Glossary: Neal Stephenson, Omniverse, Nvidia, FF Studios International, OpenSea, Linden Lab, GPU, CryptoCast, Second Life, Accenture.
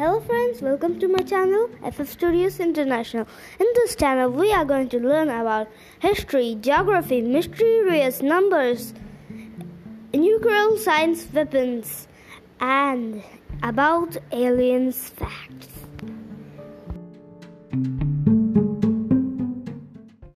Hello friends, welcome to my channel FF Studios International. In this channel we are going to learn about history, geography, mysterious numbers, nuclear science weapons, and about aliens facts.